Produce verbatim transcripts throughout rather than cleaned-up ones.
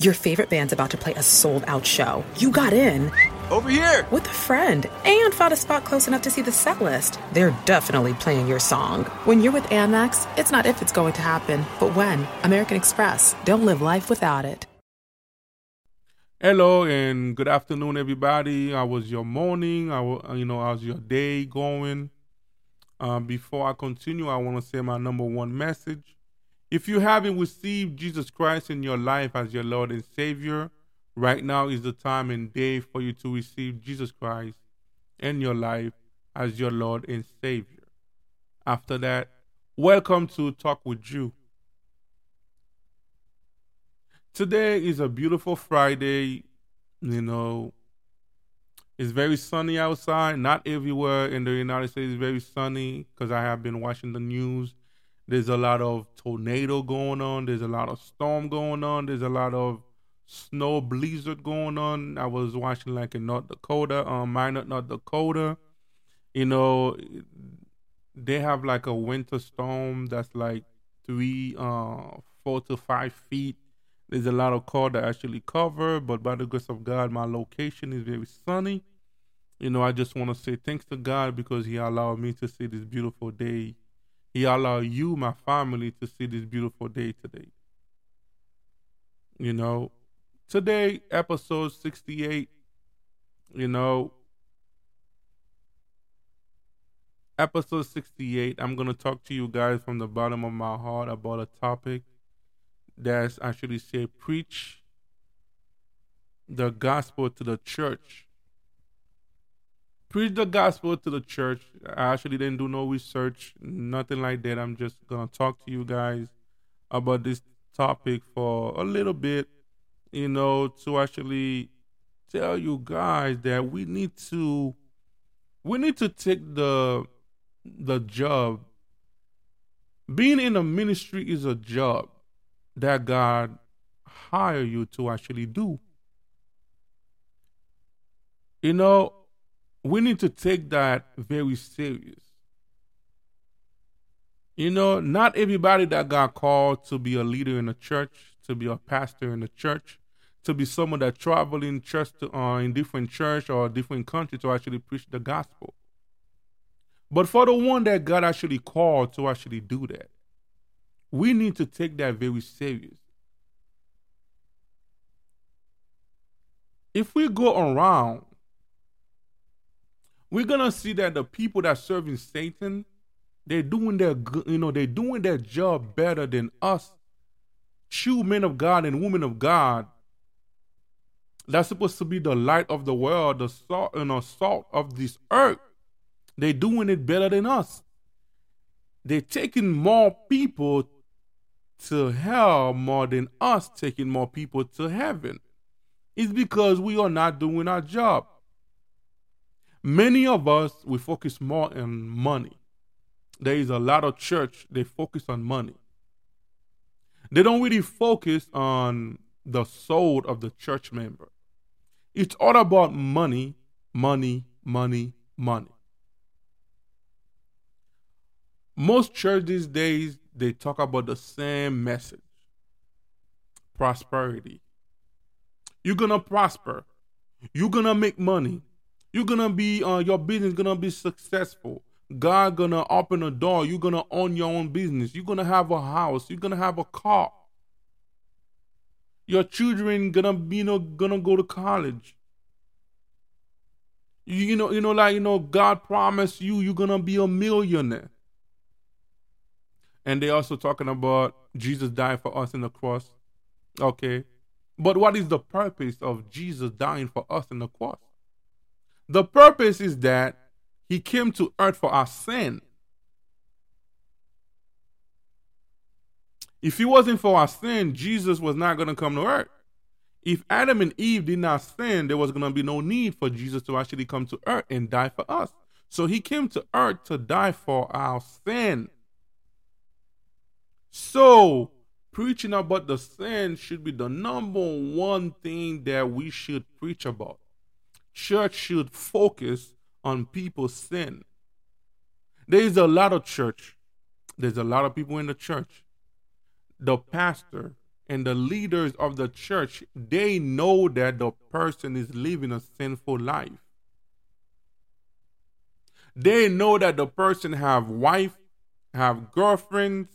Your favorite band's about to play a sold-out show. You got in. Over here! With a friend. And found a spot close enough to see the set list. They're definitely playing your song. When you're with Amex, it's not if it's going to happen, but when. American Express. Don't live life without it. Hello and good afternoon, everybody. How was your morning? How, you know, how's your day going? Um, before I continue, I want to say my number one message. If you haven't received Jesus Christ in your life as your Lord and Savior, right now is the time and day for you to receive Jesus Christ in your life as your Lord and Savior. After that, welcome to Talk With You. Today is a beautiful Friday. You know, it's very sunny outside. Not everywhere in the United States is very sunny because I have been watching the news. There's a lot of tornado going on. There's a lot of storm going on. There's a lot of snow blizzard going on. I was watching like in North Dakota, um, minor North Dakota. You know, they have like a winter storm that's like three, uh, four to five feet. There's a lot of cloud that I actually cover, but by the grace of God, my location is very sunny. You know, I just want to say thanks to God because He allowed me to see this beautiful day. He allowed you, my family, to see this beautiful day today. You know, today, episode sixty-eight, you know, episode sixty-eight, I'm going to talk to you guys from the bottom of my heart about a topic that's actually say, preach the gospel to the church. Preach the gospel to the church. I actually didn't do no research, nothing like that. I'm just going to talk to you guys about this topic for a little bit, you know, to actually tell you guys that we need to, we need to take the, the job. Being in the ministry is a job that God hire you to actually do. You know, we need to take that very serious. You know, not everybody that got called to be a leader in a church, to be a pastor in a church, to be someone that travel in church to, uh, in different church or different country to actually preach the gospel. But for the one that God actually called to actually do that, we need to take that very serious. If we go around, we're gonna see that the people that serving Satan, they're doing their, you know, they're doing their job better than us, true men of God and women of God. That's supposed to be the light of the world, the salt, you know, salt of this earth. They're doing it better than us. They're taking more people to hell more than us taking more people to heaven. It's because we are not doing our job. Many of us, we focus more on money. There is a lot of church, they focus on money. They don't really focus on the soul of the church member. It's all about money, money, money, money. Most churches these days, they talk about the same message. Prosperity. You're going to prosper. You're going to make money. You're going to be, uh, your business going to be successful. God going to open a door. You're going to own your own business. You're going to have a house. You're going to have a car. Your children going to be, you know, going to go to college. You, you know, you know, like, you know, God promised you, you're going to be a millionaire. And they're also talking about Jesus died for us on the cross. Okay. But what is the purpose of Jesus dying for us on the cross? The purpose is that He came to earth for our sin. If it wasn't for our sin, Jesus was not going to come to earth. If Adam and Eve did not sin, there was going to be no need for Jesus to actually come to earth and die for us. So he came to earth to die for our sin. So preaching about the sin should be the number one thing that we should preach about. Church should focus on people's sin. There is a lot of church. There's a lot of people in the church. The pastor and the leaders of the church, they know that the person is living a sinful life. They know that the person have wife, have girlfriends.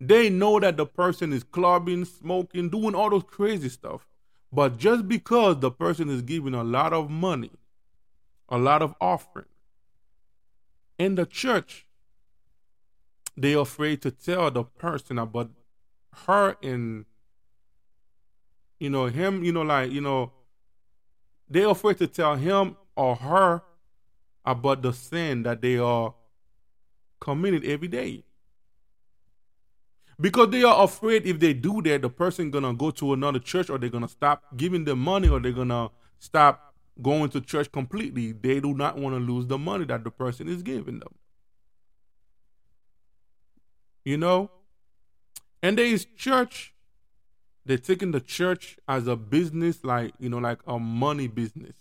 They know that the person is clubbing, smoking, doing all those crazy stuff. But just because the person is giving a lot of money, a lot of offering, in the church, they are afraid to tell the person about her and, you know, him, you know, like, you know, they are afraid to tell him or her about the sin that they are committing every day. Because they are afraid if they do that, the person going to go to another church, or they're going to stop giving them money, or they're going to stop going to church completely. They do not want to lose the money that the person is giving them. You know? And there is church. They're taking the church as a business, like, you know, like a money business.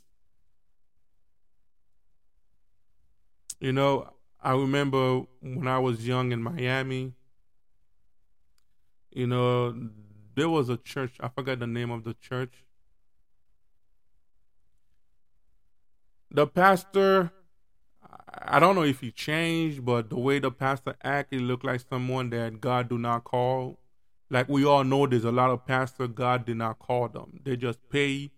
You know, I remember when I was young in Miami, you know, there was a church. I forgot the name of the church. The pastor, I don't know if he changed, but the way the pastor acted, it looked like someone that God do not call. Like we all know, there's a lot of pastors God did not call them. They just pay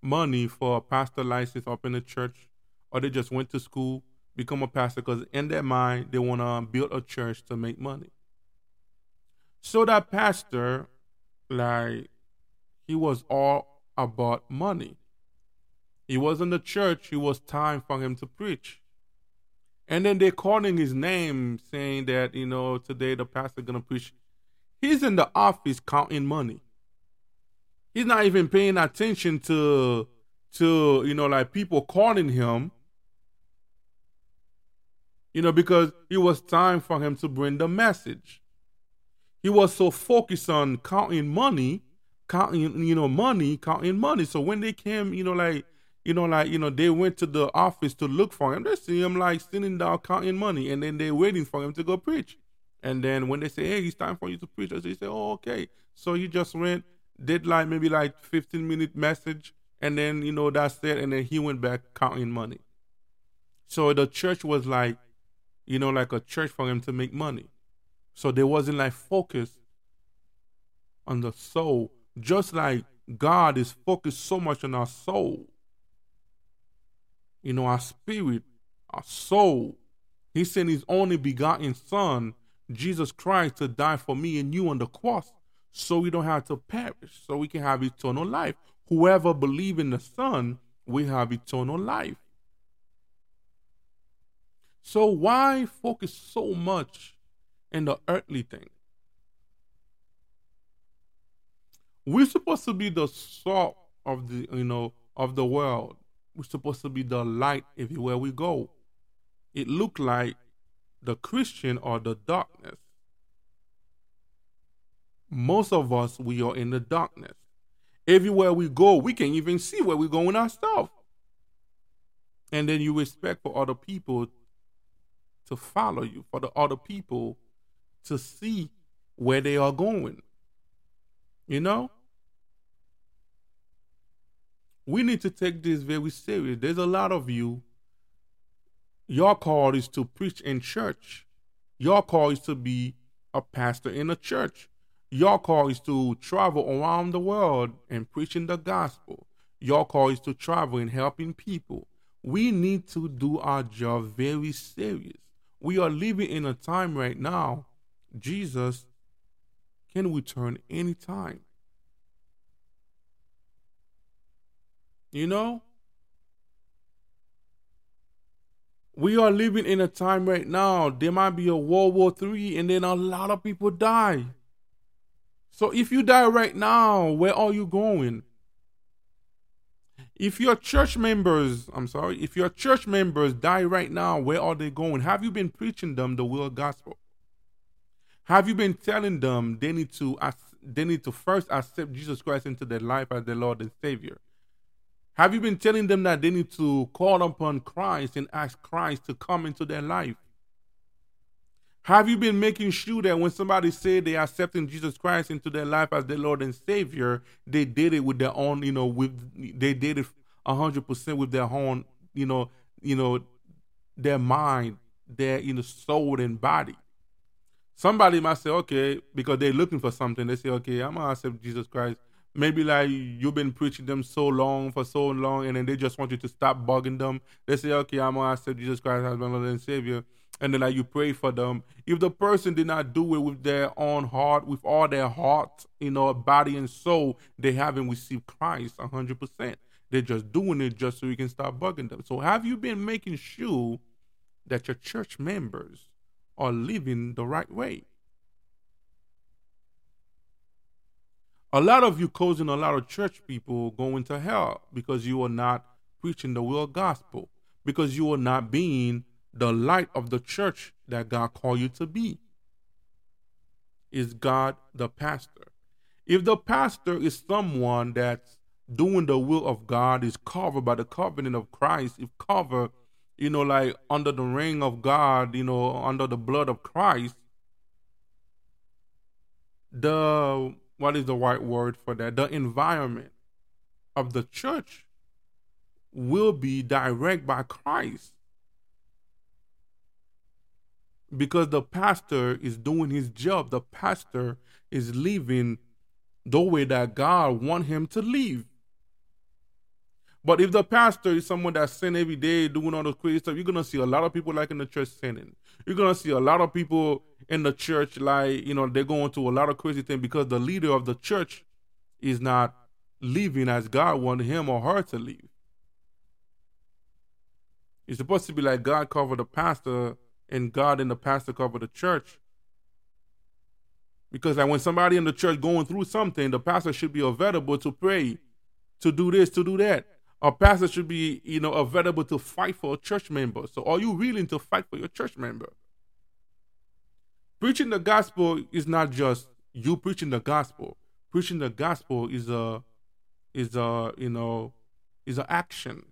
money for a pastor license up in the church, or they just went to school, become a pastor, because in their mind, they want to build a church to make money. So that pastor, like, he was all about money. He was in the church. It was time for him to preach. And then they're calling his name, saying that, you know, today the pastor going to preach. He's in the office counting money. He's not even paying attention to, to you know, like people calling him. You know, because it was time for him to bring the message. He was so focused on counting money, counting, you know, money, counting money. So when they came, you know, like, you know, like, you know, they went to the office to look for him. They see him like sitting down counting money, and then they're waiting for him to go preach. And then when they say, hey, it's time for you to preach, they say, oh, okay. So he just went, did like maybe like fifteen minute message. And then, you know, that's it. And then he went back counting money. So the church was like, you know, like a church for him to make money. So there wasn't like focus on the soul, just like God is focused so much on our soul. You know, our spirit, our soul. He sent his only begotten son, Jesus Christ, to die for me and you on the cross so we don't have to perish, so we can have eternal life. Whoever believes in the son, we have eternal life. So why focus so much and the earthly thing? We're supposed to be the salt of the, you know, of the world. We're supposed to be the light everywhere we go. It looked like the Christian or the darkness. Most of us, we are in the darkness. Everywhere we go, we can't even see where we're going ourselves. And then you expect for other people to follow you, for the other people to see where they are going. You know? We need to take this very serious. There's a lot of you. Your call is to preach in church. Your call is to be a pastor in a church. Your call is to travel around the world and preaching the gospel. Your call is to travel and helping people. We need to do our job very serious. We are living in a time right now. Jesus can return anytime. You know? We are living in a time right now. There might be a World War Three, and then a lot of people die. So if you die right now, where are you going? If your church members, I'm sorry, if your church members die right now, where are they going? Have you been preaching them the real gospel? Have you been telling them they need to they need to first accept Jesus Christ into their life as their Lord and Savior? Have you been telling them that they need to call upon Christ and ask Christ to come into their life? Have you been making sure that when somebody say they are accepting Jesus Christ into their life as their Lord and Savior, they did it with their own, you know, with they did it a hundred percent with their own, you know, you know, their mind, their you know, soul and body. Somebody might say, okay, because they're looking for something, they say, okay, I'm gonna accept Jesus Christ. Maybe like you've been preaching them so long for so long, and then they just want you to stop bugging them. They say, okay, I'm gonna accept Jesus Christ as my Lord and Savior. And then like you pray for them. If the person did not do it with their own heart, with all their heart, you know, body and soul, they haven't received Christ one hundred percent. They're just doing it just so you can stop bugging them. So have you been making sure that your church members are living the right way? A lot of you causing a lot of church people going to hell because you are not preaching the real gospel, because you are not being the light of the church that God called you to be. Is God the pastor? If the pastor is someone that's doing the will of God, is covered by the covenant of Christ, is covered, you know, like under the reign of God, you know, under the blood of Christ, the, what is the right word for that? The environment of the church will be directed by Christ, because the pastor is doing his job. The pastor is living the way that God wants him to live. But if the pastor is someone that's sin every day, doing all the crazy stuff, you're going to see a lot of people like in the church sinning. You're going to see a lot of people in the church like, you know, they're going to a lot of crazy things because the leader of the church is not living as God wanted him or her to live. It's supposed to be like God covered the pastor and God and the pastor cover the church. Because like when somebody in the church going through something, the pastor should be available to pray, to do this, to do that. A pastor should be, you know, available to fight for a church member. So are you willing to fight for your church member? Preaching the gospel is not just you preaching the gospel. Preaching the gospel is a, is a, you know, is an action.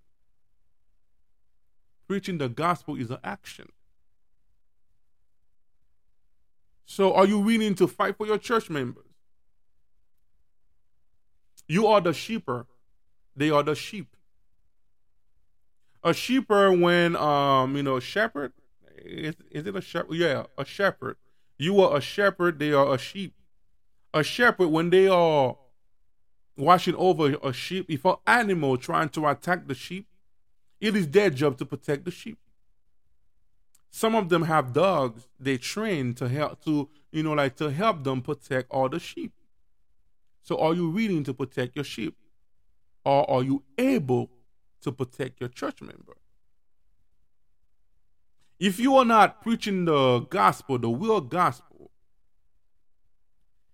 Preaching the gospel is an action. So are you willing to fight for your church members? You are the shepherd. They are the sheep. A shepherd, when, um, you know, shepherd, is, is it a shepherd? Yeah, a shepherd. You are a shepherd. They are a sheep. A shepherd, when they are watching over a sheep, if an animal trying to attack the sheep, it is their job to protect the sheep. Some of them have dogs they train to help to, you know, like to help them protect all the sheep. So are you willing to protect your sheep? Or are you able to protect your church member? If you are not preaching the gospel, the real gospel,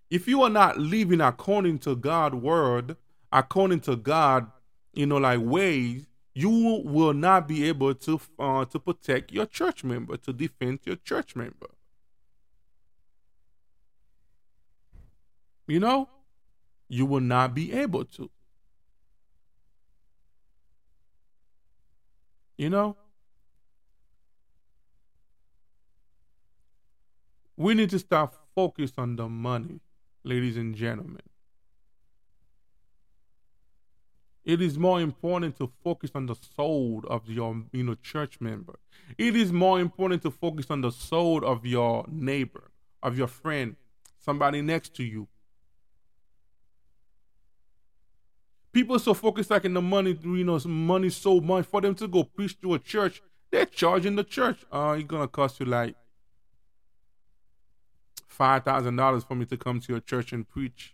if you are not living according to God's word, according to God, you know, like ways, you will not be able to uh, to protect your church member, to defend your church member. You know, you will not be able to. You know, we need to start focused on the money, ladies and gentlemen. It is more important to focus on the soul of your, you know, church member. It is more important to focus on the soul of your neighbor, of your friend, somebody next to you. People so focused like in the money, you know, money so much for them to go preach to a church. They're charging the church. Uh, it's gonna cost you like five thousand dollars for me to come to your church and preach.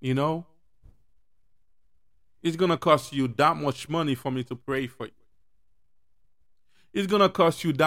You know. It's going to cost you that much money for me to pray for you. It's going to cost you that.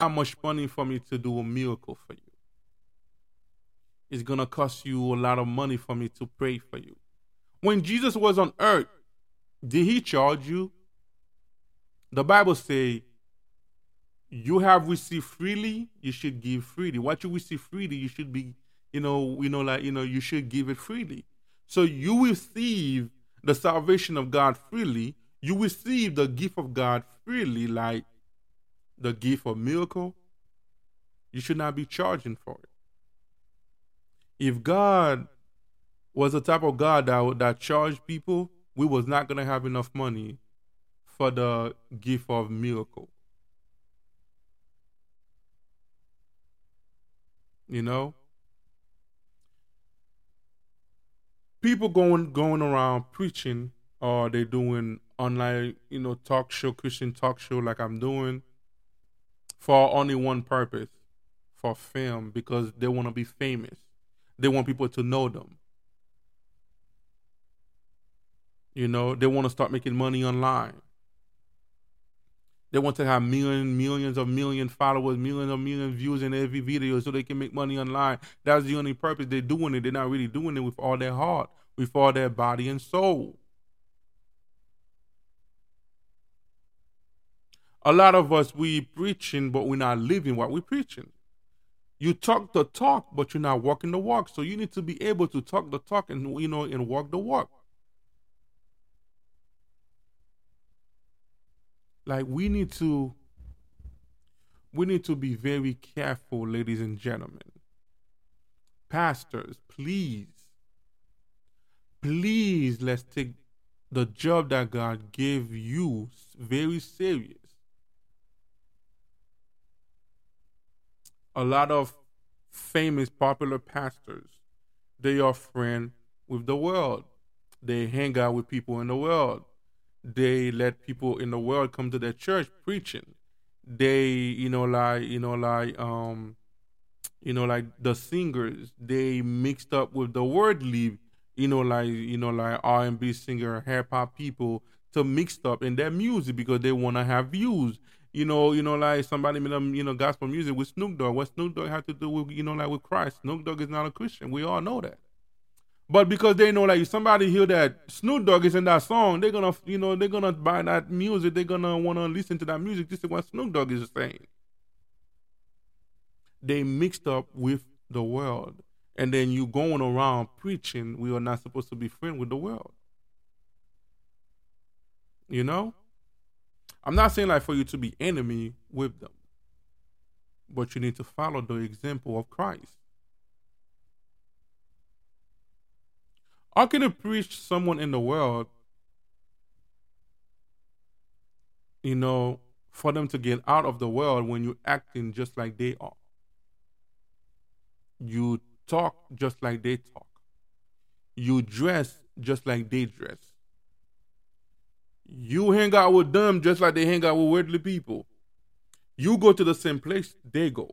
How much money for me to do a miracle for you? It's going to cost you a lot of money for me to pray for you. When Jesus was on earth, did he charge you? The Bible says, you have received freely, you should give freely. What you receive freely, you should be, you know, you know, like, you know, you should give it freely. So you receive the salvation of God freely. You receive the gift of God freely, like the gift of miracle. You should not be charging for it. If God was the type of God that, that charged people, we was not going to have enough money for the gift of miracle. You know? People going going around preaching, or they doing online, you know, talk show, Christian talk show like I'm doing, for only one purpose, for fame, because they want to be famous. They want people to know them. You know, they want to start making money online. They want to have million, millions of million followers, millions of million views in every video so they can make money online. That's the only purpose they're doing it. They're not really doing it with all their heart, with all their body and soul. A lot of us, we preaching, but we're not living what we're preaching. You talk the talk, but you're not walking the walk. So you need to be able to talk the talk and, you know, and walk the walk. Like we need to, we need to be very careful, ladies and gentlemen. Pastors, please, please let's take the job that God gave you very serious. A lot of famous, popular pastors, they are friends with the world. They hang out with people in the world. They let people in the world come to their church preaching. They, you know, like, you know, like, um, you know, like the singers, they mixed up with the worldly, you know, like, you know, like R and B singer, hip hop people to mixed up in their music because they want to have views. You know, you know, like somebody made them, you know, gospel music with Snoop Dogg. What Snoop Dogg had to do with, you know, like with Christ? Snoop Dogg is not a Christian. We all know that. But because they know, like, if somebody hear that Snoop Dogg is in that song, they're gonna, you know, they're gonna buy that music. They're gonna want to listen to that music. This is what Snoop Dogg is saying. They mixed up with the world, and then you going around preaching. We are not supposed to be friends with the world. You know. I'm not saying like for you to be enemy with them, but you need to follow the example of Christ. How can you preach someone in the world, you know, for them to get out of the world when you're acting just like they are? You talk just like they talk. You dress just like they dress. You hang out with them just like they hang out with worldly people. You go to the same place they go.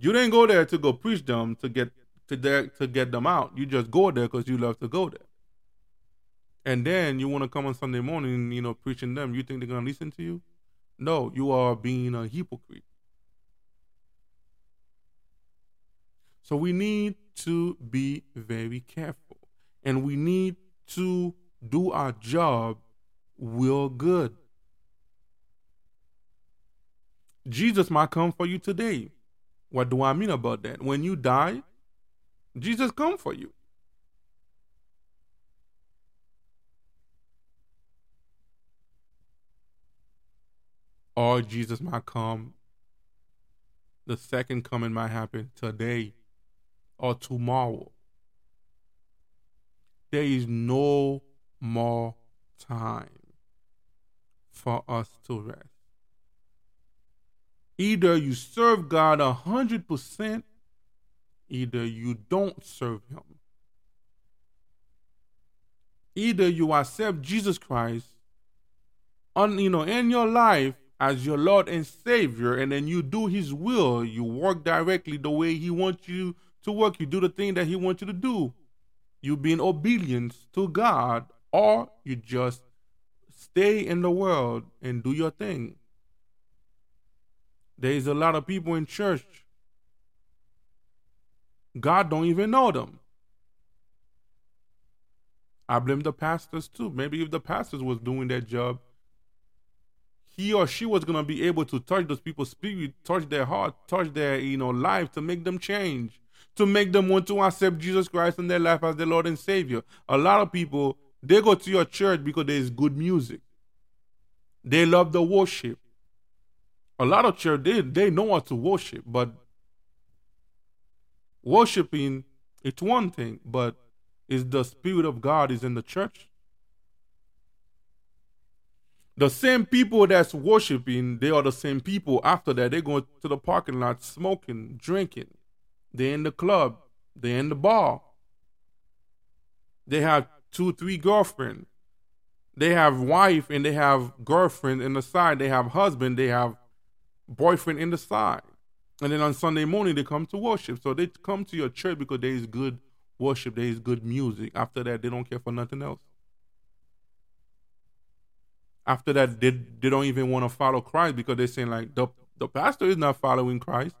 You didn't go there to go preach them to get to there to get them out. You just go there because you love to go there. And then you want to come on Sunday morning, you know, preaching them. You think they're gonna listen to you? No, you are being a hypocrite. So we need to be very careful, and we need to do our job. We're good. Jesus might come for you today. What do I mean about that? When you die, Jesus come for you. Or Jesus might come, the second coming might happen today or tomorrow. There is no more time for us to rest. Either you serve God a hundred percent, either you don't serve Him. Either you accept Jesus Christ on, you know, in your life as your Lord and Savior, and then you do His will. You work directly the way He wants you to work. You do the thing that He wants you to do. You be in obedience to God, or you just stay in the world and do your thing. There is a lot of people in church, God don't even know them. I blame the pastors too. Maybe if the pastors was doing their job, he or she was gonna be able to touch those people's spirit, touch their heart, touch their, you know, life, to make them change, to make them want to accept Jesus Christ in their life as their Lord and Savior. A lot of people, they go to your church because there is good music. They love the worship. A lot of church, they, they know how to worship, but worshiping, it's one thing, but is the Spirit of God is in the church? The same people that's worshiping, they are the same people after that. They go to the parking lot smoking, drinking. They're in the club. They're in the bar. They have two, three girlfriends. They have wife and they have girlfriend in the side. They have husband. They have boyfriend in the side. And then on Sunday morning, they come to worship. So they come to your church because there is good worship. There is good music. After that, they don't care for nothing else. After that, they, they don't even want to follow Christ because they're saying, like, the, the pastor is not following Christ.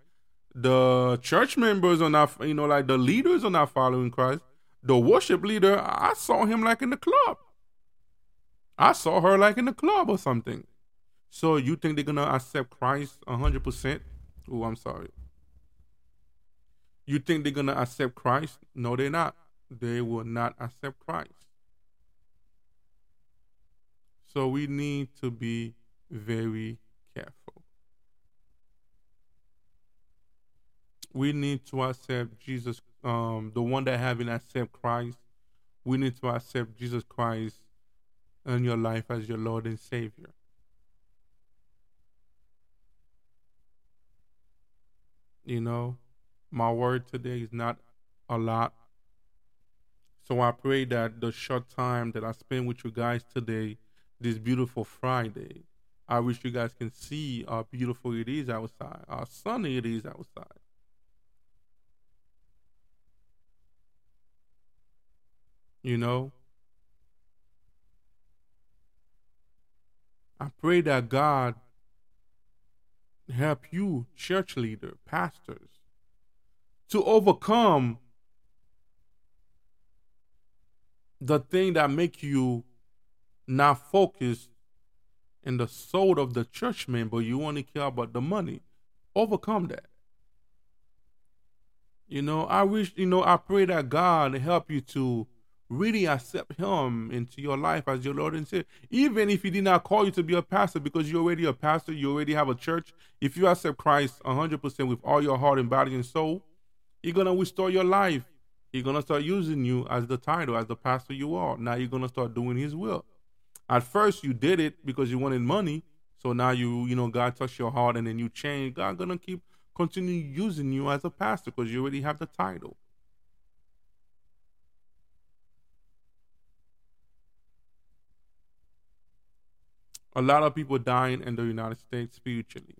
The church members are not, you know, like, the leaders are not following Christ. The worship leader, I saw him, like, in the club. I saw her, like, in the club or something. So you think they're going to accept Christ one hundred percent? Oh, I'm sorry. You think they're going to accept Christ? No, they're not. They will not accept Christ. So we need to be very careful. We need to accept Jesus, um, the one that haven't accepted Christ. We need to accept Jesus Christ in your life as your Lord and Savior. You know, my word today is not a lot. So I pray that the short time that I spend with you guys today, this beautiful Friday, I wish you guys can see how beautiful it is outside, how sunny it is outside. You know, I pray that God help you, church leader, pastors, to overcome the thing that make you not focused in the soul of the church member. You only care about the money. Overcome that. You know, I wish, you know, I pray that God help you to really accept Him into your life as your Lord and Savior. Even if He did not call you to be a pastor, because you're already a pastor, you already have a church. If you accept Christ one hundred percent with all your heart and body and soul, He's going to restore your life. He's going to start using you as the title, as the pastor you are. Now you're going to start doing His will. At first, you did it because you wanted money. So now you, you know, God touched your heart and then you change. God's going to keep continuing using you as a pastor because you already have the title. A lot of people dying in the United States spiritually.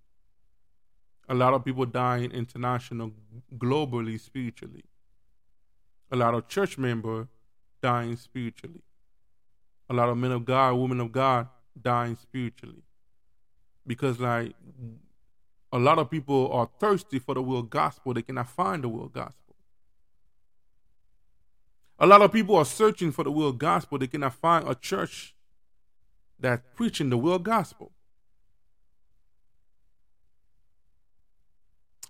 A lot of people dying international, globally, spiritually. A lot of church members dying spiritually. A lot of men of God, women of God dying spiritually. Because, like, a lot of people are thirsty for the real gospel. They cannot find the real gospel. A lot of people are searching for the real gospel. They cannot find a church that's preaching the real gospel.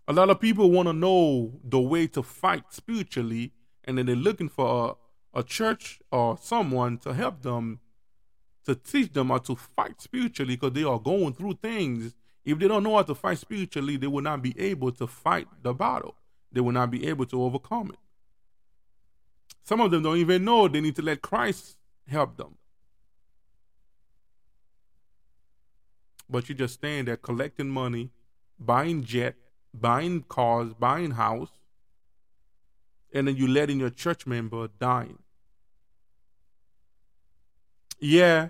A lot of people want to know the way to fight spiritually, and then they're looking for a, a church or someone to help them, to teach them how to fight spiritually, because they are going through things. If they don't know how to fight spiritually, they will not be able to fight the battle. They will not be able to overcome it. Some of them don't even know they need to let Christ help them. But you just stand there collecting money, buying jet, buying cars, buying house, and then you letting your church member dying. Yeah,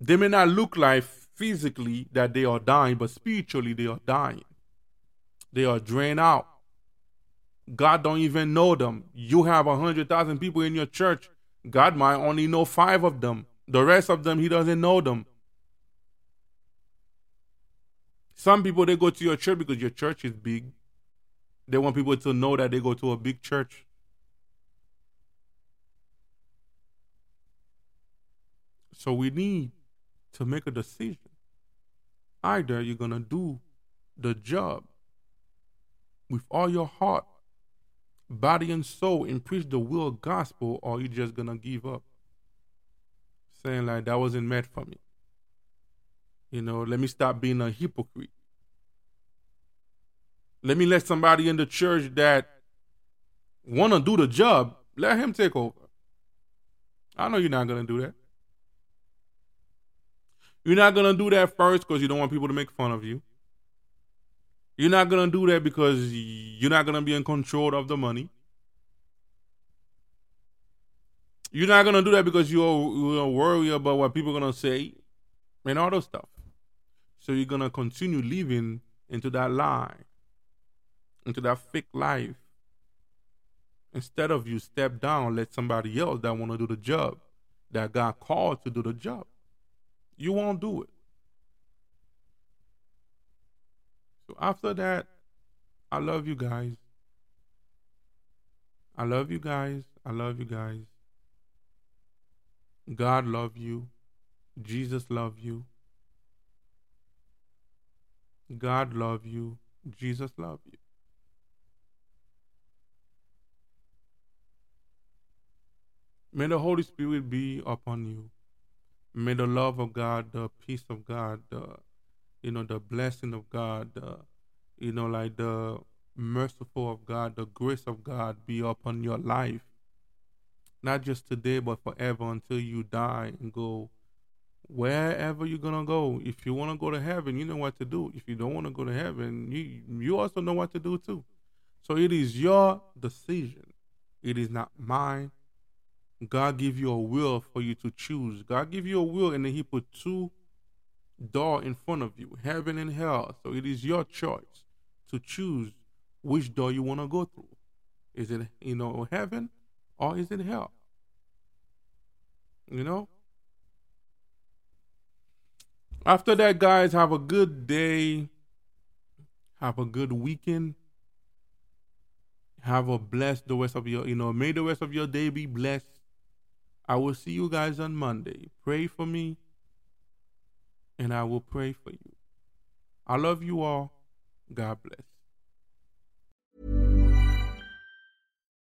they may not look like physically that they are dying, but spiritually they are dying. They are drained out. God don't even know them. You have one hundred thousand people in your church. God might only know five of them. The rest of them, he doesn't know them. Some people, they go to your church because your church is big. They want people to know that they go to a big church. So we need to make a decision. Either you're going to do the job with all your heart, body and soul, and preach the will gospel, or you're just going to give up. Saying like, that wasn't meant for me. You know, let me stop being a hypocrite. Let me let somebody in the church that want to do the job, let him take over. I know you're not going to do that. You're not going to do that first because you don't want people to make fun of you. You're not going to do that because you're not going to be in control of the money. You're not going to do that because you're worried about what people are going to say and all those stuff. So you're going to continue living into that lie, into that fake life. Instead of you step down, let somebody else that want to do the job, that God called to do the job. You won't do it. So after that, I love you guys. I love you guys. I love you guys. God love you. Jesus love you. God love you. Jesus love you. May the Holy Spirit be upon you. May the love of God, the peace of God, the, you know, the blessing of God, the, you know, like the merciful of God, the grace of God be upon your life. Not just today, but forever until you die and go wherever you're going to go. If you want to go to heaven, you know what to do. If you don't want to go to heaven, you, you also know what to do too. So it is your decision. It is not mine. God give you a will for you to choose. God give you a will, and then he put two doors in front of you, heaven and hell. So it is your choice to choose which door you want to go through. Is it, you know, heaven or is it hell? You know? After that, guys, have a good day. Have a good weekend. Have a blessed the rest of your, you know, may the rest of your day be blessed. I will see you guys on Monday. Pray for me, and I will pray for you. I love you all. God bless.